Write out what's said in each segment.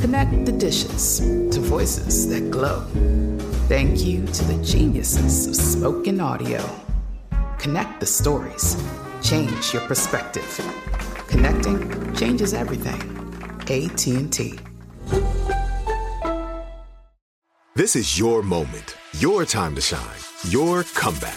Connect the dishes to voices that glow. Thank you to the geniuses of spoken audio. Connect the stories. Change your perspective. Connecting changes everything. AT&T. This is your moment, your time to shine, your comeback.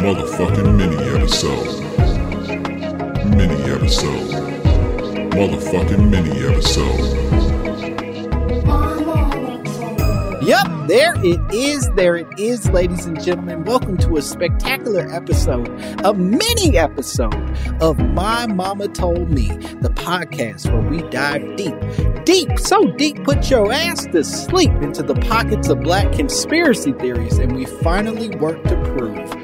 Motherfucking mini episode, motherfucking mini episode. Yep, there it is, ladies and gentlemen. Welcome to a spectacular episode, a mini episode of My Mama Told Me, the podcast where we dive deep, so deep, put your ass to sleep into the pockets of black conspiracy theories, and we finally work to prove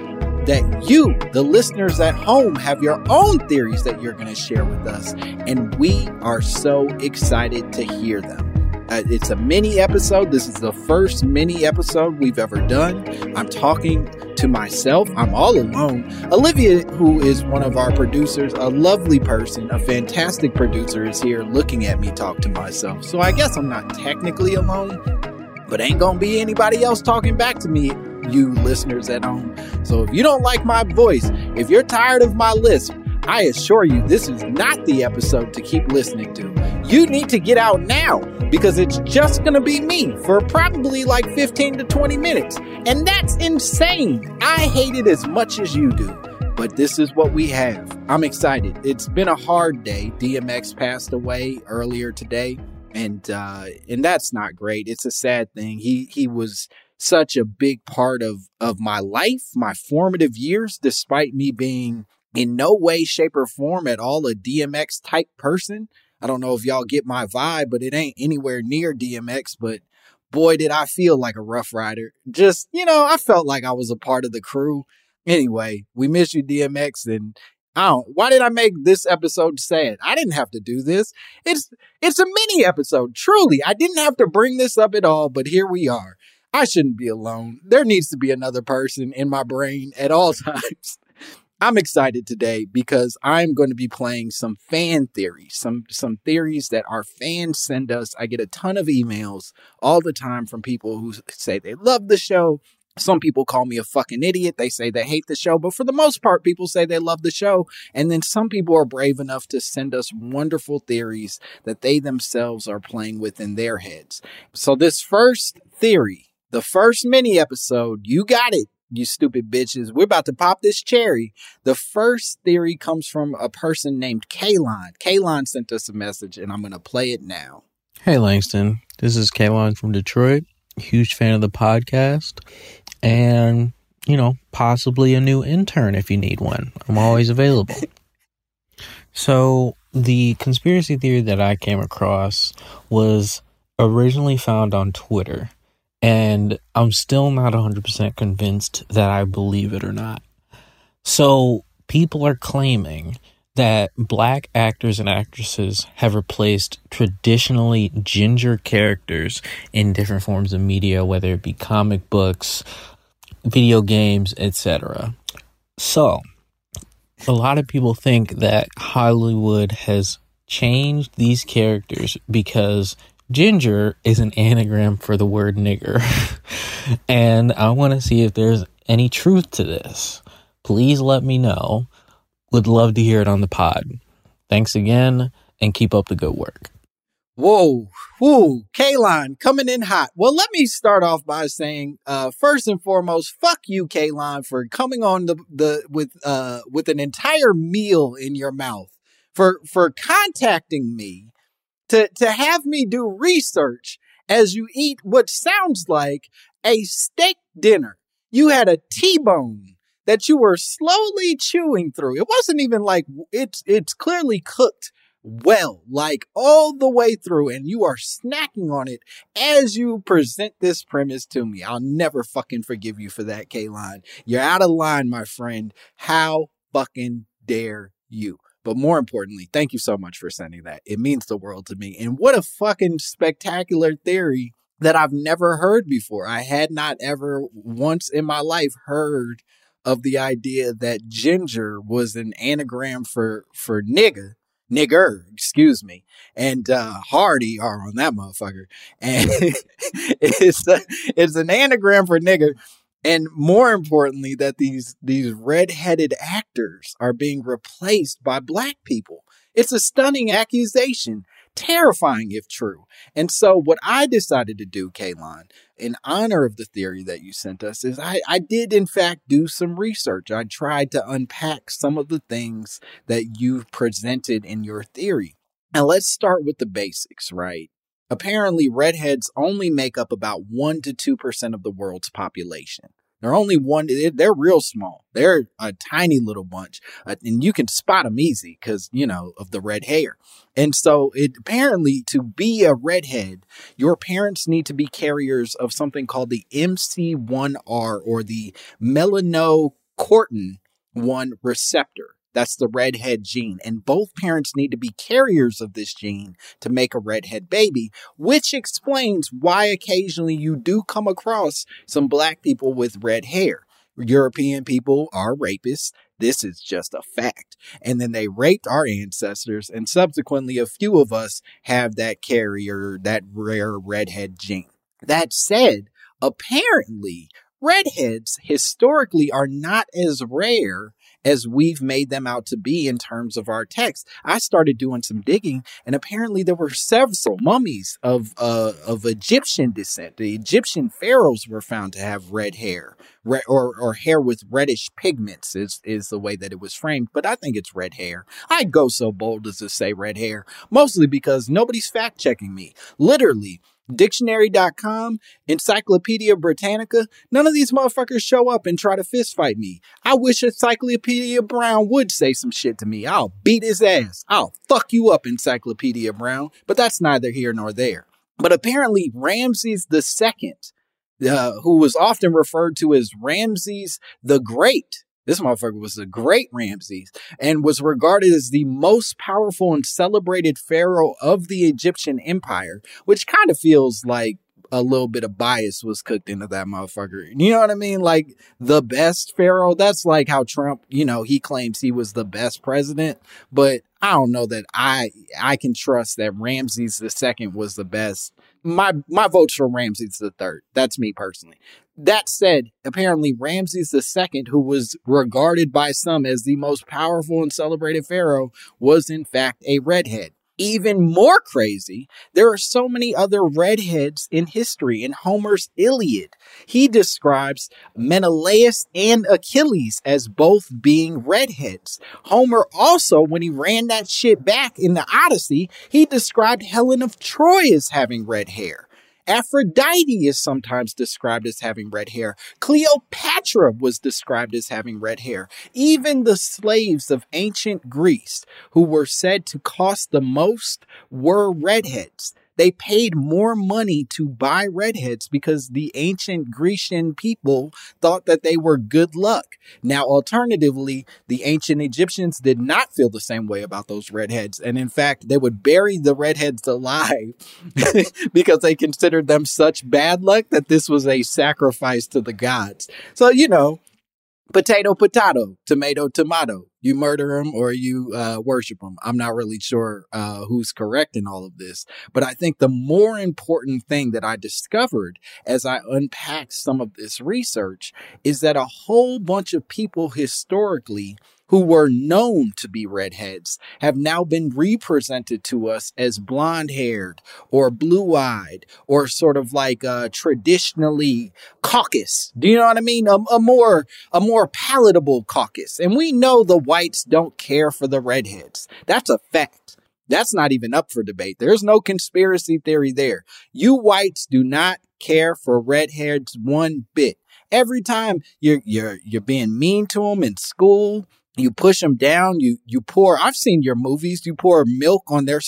that you, the listeners at home, have your own theories that you're going to share with us. And we are so excited to hear them. It's a mini episode. This is the first mini episode we've ever done. I'm talking to myself. I'm all alone. Olivia, who is one of our producers, a lovely person, a fantastic producer, is here looking at me talk to myself. So I guess I'm not technically alone, but ain't going to be anybody else talking back to me, you listeners at home. So if you don't like my voice, if you're tired of my lisp, I assure you this is not the episode to keep listening to. You need to get out now, because it's just going to be me for probably like 15 to 20 minutes. And that's insane. I hate it as much as you do. But this is what we have. I'm excited. It's been a hard day. DMX passed away earlier today. And that's not great. It's a sad thing. He was such a big part of my life, my formative years, despite me being in no way, shape, or form at all a DMX type person. I don't know if y'all get my vibe, but it ain't anywhere near DMX. But boy, did I feel like a rough rider. Just, I felt like I was a part of the crew. Anyway, we miss you, DMX. And why did I make this episode sad? I didn't have to do this. It's a mini episode. Truly, I didn't have to bring this up at all. But here we are. I shouldn't be alone. There needs to be another person in my brain at all times. I'm excited today because I'm going to be playing some fan theories, some theories that our fans send us. I get a ton of emails all the time from people who say they love the show. Some people call me a fucking idiot. They say they hate the show, but for the most part, people say they love the show. And then some people are brave enough to send us wonderful theories that they themselves are playing with in their heads. So this first theory, the first mini episode, you got it, you stupid bitches. We're about to pop this cherry. The first theory comes from a person named Kalon. Kalon sent us a message, and I'm going to play it now. Hey, Langston. This is Kalon from Detroit. Huge fan of the podcast. And, possibly a new intern if you need one. I'm always available. So the conspiracy theory that I came across was originally found on Twitter. And I'm still not 100% convinced that I believe it or not. So people are claiming that black actors and actresses have replaced traditionally ginger characters in different forms of media, whether it be comic books, video games, etc. So, a lot of people think that Hollywood has changed these characters because ginger is an anagram for the word nigger. And I want to see if there's any truth to this. Please let me know. Would love to hear it on the pod. Thanks again, and keep up the good work. Whoa, Kalon coming in hot. Well, let me start off by saying, first and foremost, fuck you, Kalon, for coming on with an entire meal in your mouth, for contacting me to have me do research as you eat what sounds like a steak dinner. You had a T-bone that you were slowly chewing through. It wasn't even like it's clearly cooked well, like all the way through, and you are snacking on it as you present this premise to me. I'll never fucking forgive you for that, Kalon. You're out of line, my friend. How fucking dare you? But more importantly, thank you so much for sending that. It means the world to me. And what a fucking spectacular theory that I've never heard before. I had not ever once in my life heard of the idea that ginger was an anagram for nigger, and Hardy are on that motherfucker. And it's an anagram for nigger. And more importantly, that these redheaded actors are being replaced by black people. It's a stunning accusation, terrifying if true. And so what I decided to do, Kalon, in honor of the theory that you sent us, is I did, in fact, do some research. I tried to unpack some of the things that you presented in your theory. And let's start with the basics, right? Apparently, redheads only make up about 1% to 2% of the world's population. They're real small. They're a tiny little bunch, and you can spot them easy because, of the red hair. And so apparently to be a redhead, your parents need to be carriers of something called the MC1R, or the melanocortin 1 receptor. That's the redhead gene. And both parents need to be carriers of this gene to make a redhead baby, which explains why occasionally you do come across some black people with red hair. European people are rapists. This is just a fact. And then they raped our ancestors, and subsequently a few of us have that carrier, that rare redhead gene. That said, apparently redheads historically are not as rare as we've made them out to be in terms of our text. I started doing some digging, and apparently there were several mummies of Egyptian descent. The Egyptian pharaohs were found to have red hair, or hair with reddish pigments is the way that it was framed. But I think it's red hair. I'd go so bold as to say red hair, mostly because nobody's fact checking me. Literally. Dictionary.com, Encyclopedia Britannica, none of these motherfuckers show up and try to fist fight me. I wish Encyclopedia Brown would say some shit to me. I'll beat his ass. I'll fuck you up, Encyclopedia Brown. But that's neither here nor there. But apparently Ramses II, who was often referred to as Ramses the Great, this motherfucker was a great Ramses and was regarded as the most powerful and celebrated pharaoh of the Egyptian empire, which kind of feels like a little bit of bias was cooked into that motherfucker. You know what I mean? Like the best pharaoh. That's like how Trump, he claims he was the best president, but I don't know that I can trust that Ramses II was the best. My vote's for Ramses III. That's me personally. That said, apparently Ramses II, who was regarded by some as the most powerful and celebrated pharaoh, was in fact a redhead. Even more crazy, there are so many other redheads in history. In Homer's Iliad, he describes Menelaus and Achilles as both being redheads. Homer also, when he ran that shit back in the Odyssey, he described Helen of Troy as having red hair. Aphrodite is sometimes described as having red hair. Cleopatra was described as having red hair. Even the slaves of ancient Greece, who were said to cost the most, were redheads. They paid more money to buy redheads because the ancient Grecian people thought that they were good luck. Now, alternatively, the ancient Egyptians did not feel the same way about those redheads. And in fact, they would bury the redheads alive because they considered them such bad luck that this was a sacrifice to the gods. So, you know, potato, potato, tomato, tomato. You murder him or you worship him. I'm not really sure who's correct in all of this. But I think the more important thing that I discovered as I unpacked some of this research is that a whole bunch of people historically who were known to be redheads have now been represented to us as blonde-haired or blue-eyed or sort of like traditionally caucus. Do you know what I mean? A more palatable caucus. And we know the whites don't care for the redheads. That's a fact. That's not even up for debate. There's no conspiracy theory there. You whites do not care for redheads one bit. Every time you're being mean to them in school, you push them down, you pour, I've seen your movies, you pour milk on their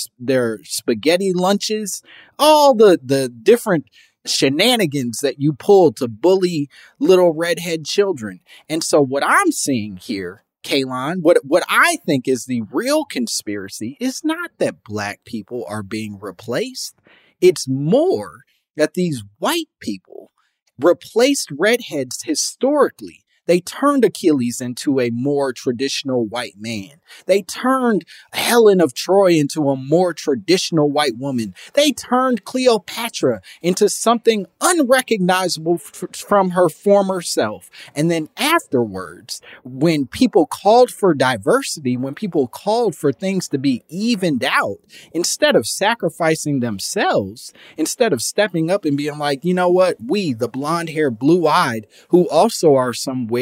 spaghetti lunches, all the different shenanigans that you pull to bully little redhead children. And so what I'm seeing here, Kalon, what I think is the real conspiracy is not that black people are being replaced. It's more that these white people replaced redheads historically. They turned Achilles into a more traditional white man. They turned Helen of Troy into a more traditional white woman. They turned Cleopatra into something unrecognizable from her former self. And then afterwards, when people called for diversity, when people called for things to be evened out, instead of sacrificing themselves, instead of stepping up and being like, you know what, we, the blonde-haired, blue-eyed, who also are some weird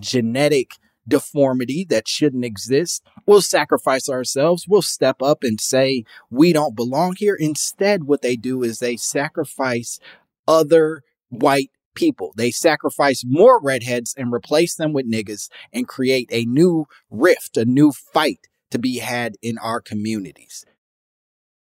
genetic deformity that shouldn't exist, we'll sacrifice ourselves, we'll step up and say we don't belong here. Instead, what they do is they sacrifice other white people. They sacrifice more redheads and replace them with niggas and create a new rift, a new fight to be had in our communities.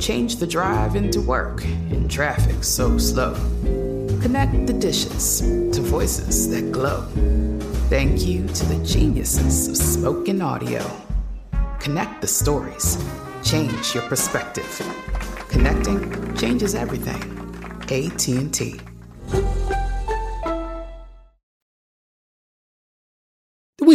Change the drive into work in traffic so slow. Connect the dishes to voices that glow. Thank you to the geniuses of spoken audio. Connect the stories. Change your perspective. Connecting changes everything. AT&T.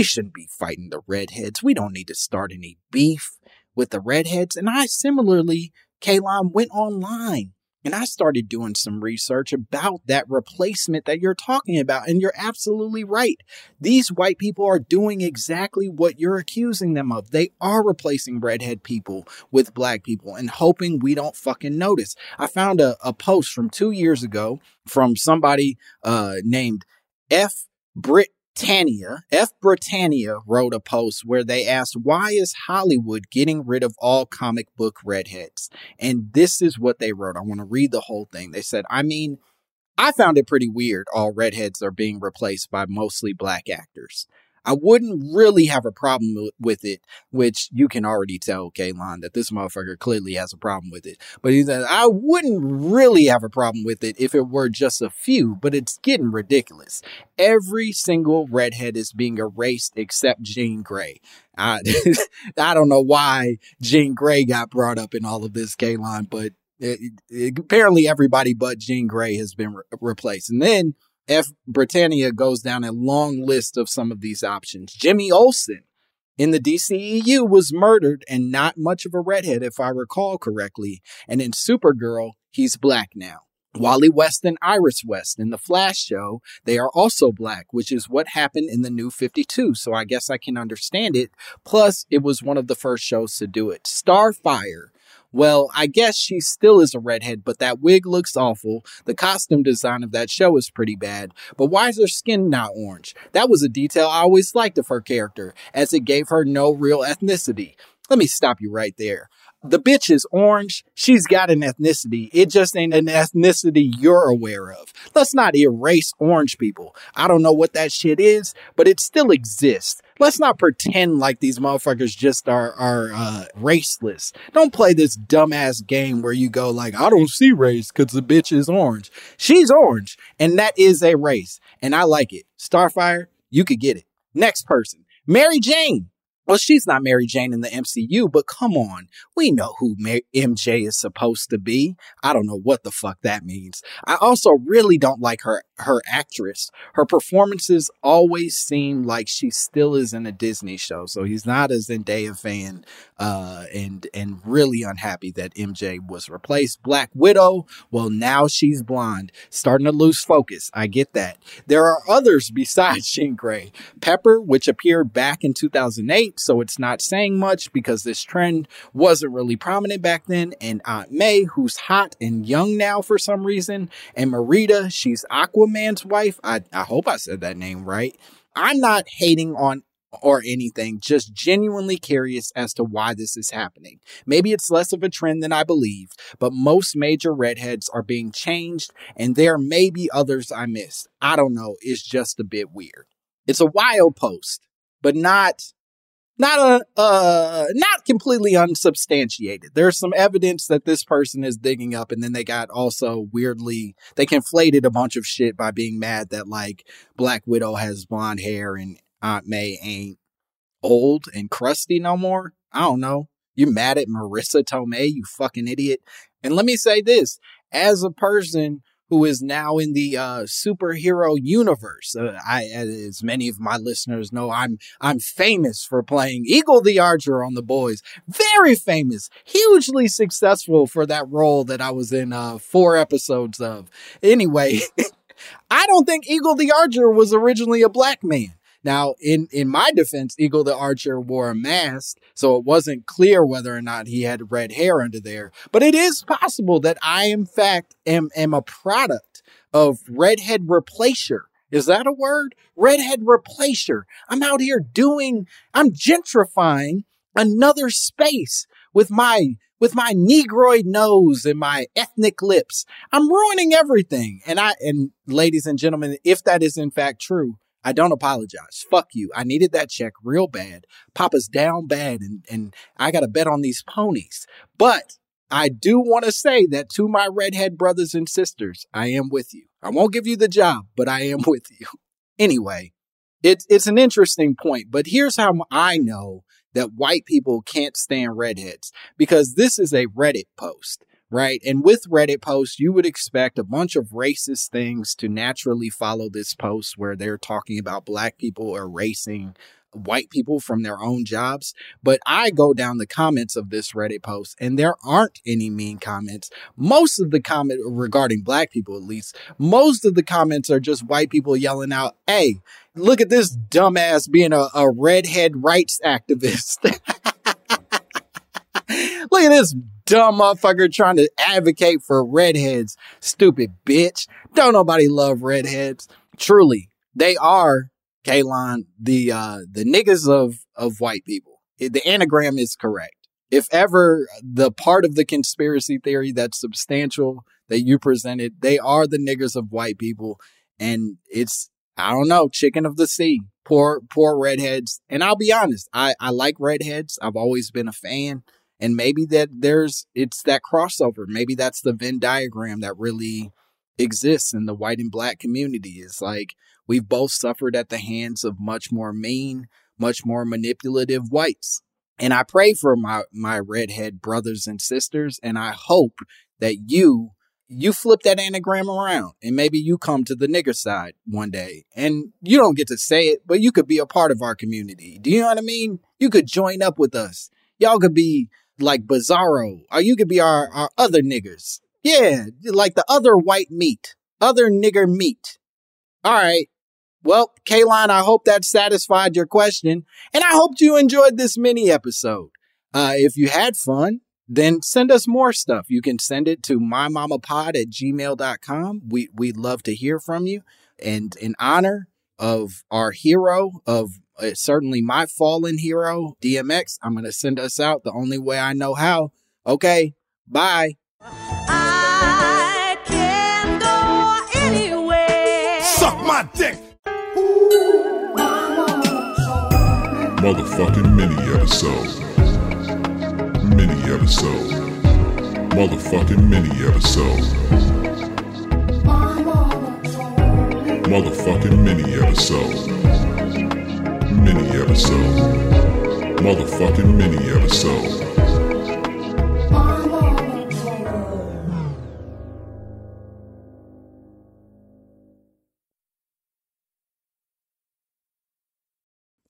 We shouldn't be fighting the redheads. We don't need to start any beef with the redheads. And I similarly, Kalon, went online and I started doing some research about that replacement that you're talking about. And you're absolutely right. These white people are doing exactly what you're accusing them of. They are replacing redhead people with black people and hoping we don't fucking notice. I found a post from 2 years ago from somebody named F. Britannia. F. Britannia wrote a post where they asked, why is Hollywood getting rid of all comic book redheads? And this is what they wrote. I want to read the whole thing. They said, I mean, I found it pretty weird all redheads are being replaced by mostly black actors. I wouldn't really have a problem with it, which you can already tell, Kalon, that this motherfucker clearly has a problem with it. But he said, I wouldn't really have a problem with it if it were just a few, but it's getting ridiculous. Every single redhead is being erased except Jean Grey. I don't know why Jean Grey got brought up in all of this, Kalon, but apparently everybody but Jean Grey has been replaced. And then F. Britannia goes down a long list of some of these options. Jimmy Olsen in the DCEU was murdered and not much of a redhead, if I recall correctly. And in Supergirl, he's black now. Wally West and Iris West in the Flash show, they are also black, which is what happened in the New 52. So I guess I can understand it. Plus, it was one of the first shows to do it. Starfire. Well, I guess she still is a redhead, but that wig looks awful. The costume design of that show is pretty bad. But why is her skin not orange? That was a detail I always liked of her character, as it gave her no real ethnicity. Let me stop you right there. The bitch is orange. She's got an ethnicity. It just ain't an ethnicity you're aware of. Let's not erase orange people. I don't know what that shit is, but it still exists. Let's not pretend like these motherfuckers just are raceless. Don't play this dumbass game where you go like, I don't see race because the bitch is orange. She's orange, and that is a race, and I like it. Starfire, you could get it. Next person, Mary Jane. Well, she's not Mary Jane in the MCU, but come on. We know who MJ is supposed to be. I don't know what the fuck that means. I also really don't like her actress. Her performances always seem like she still is in a Disney show. So he's not a Zendaya fan and really unhappy that MJ was replaced. Black Widow, well, now she's blonde. Starting to lose focus. I get that. There are others besides Jean Grey. Pepper, which appeared back in 2008. So it's not saying much because this trend wasn't really prominent back then. And Aunt May, who's hot and young now for some reason. And Marita, she's Aquaman's wife. I hope I said that name right. I'm not hating on or anything, just genuinely curious as to why this is happening. Maybe it's less of a trend than I believed, but most major redheads are being changed and there may be others I missed. I don't know. It's just a bit weird. It's a wild post, but not completely unsubstantiated. There's some evidence that this person is digging up, and then they got also weirdly, they conflated a bunch of shit by being mad that like Black Widow has blonde hair and Aunt May ain't old and crusty no more. I don't know. You're mad at Marissa Tomei, you fucking idiot. And let me say this, as a person who is now in the superhero universe. I, as many of my listeners know, I'm famous for playing Eagle the Archer on The Boys. Very famous, hugely successful for that role that I was in 4 episodes of. Anyway, I don't think Eagle the Archer was originally a black man. Now, in my defense, Eagle the Archer wore a mask, so it wasn't clear whether or not he had red hair under there. But it is possible that I, in fact, am a product of redhead replacer. Is that a word? Redhead replacer. I'm out here I'm gentrifying another space with my Negroid nose and my ethnic lips. I'm ruining everything. And ladies and gentlemen, if that is in fact true, I don't apologize. Fuck you. I needed that check real bad. Papa's down bad and I got to bet on these ponies. But I do want to say that to my redhead brothers and sisters, I am with you. I won't give you the job, but I am with you. Anyway, it's an interesting point, but here's how I know that white people can't stand redheads, because this is a Reddit post. Right. And with Reddit posts, you would expect a bunch of racist things to naturally follow this post where they're talking about black people erasing white people from their own jobs. But I go down the comments of this Reddit post and there aren't any mean comments. Most of the comment regarding black people, at least, most of the comments are just white people yelling out, hey, look at this dumbass being a redhead rights activist. Look at this dumb motherfucker trying to advocate for redheads. Stupid bitch. Don't nobody love redheads. Truly, they are, Kalon, the niggas of white people. The anagram is correct. If ever the part of the conspiracy theory that's substantial that you presented, they are the niggas of white people. And it's, I don't know, chicken of the sea. Poor redheads. And I'll be honest, I like redheads. I've always been a fan. And maybe that it's that crossover. Maybe that's the Venn diagram that really exists in the white and black community. It's like we've both suffered at the hands of much more mean, much more manipulative whites. And I pray for my redhead brothers and sisters. And I hope that you flip that anagram around and maybe you come to the nigger side one day and you don't get to say it, but you could be a part of our community. Do you know what I mean? You could join up with us. Y'all could be like Bizarro, or you could be our other niggers. Yeah, like the other white meat, other nigger meat. All right. Well, Kalon, I hope that satisfied your question. And I hope you enjoyed this mini episode. If you had fun, then send us more stuff. You can send it to mymamapod@gmail.com. We'd love to hear from you. And in honor of our hero of certainly my fallen hero, DMX, I'm going to send us out the only way I know how. Okay, bye. I can go anywhere. Suck my dick. Ooh, mama. Motherfucking mini episode. Motherfucking mini episode. Mama. Motherfucking mini episode. Mini episode. Motherfucking mini episode.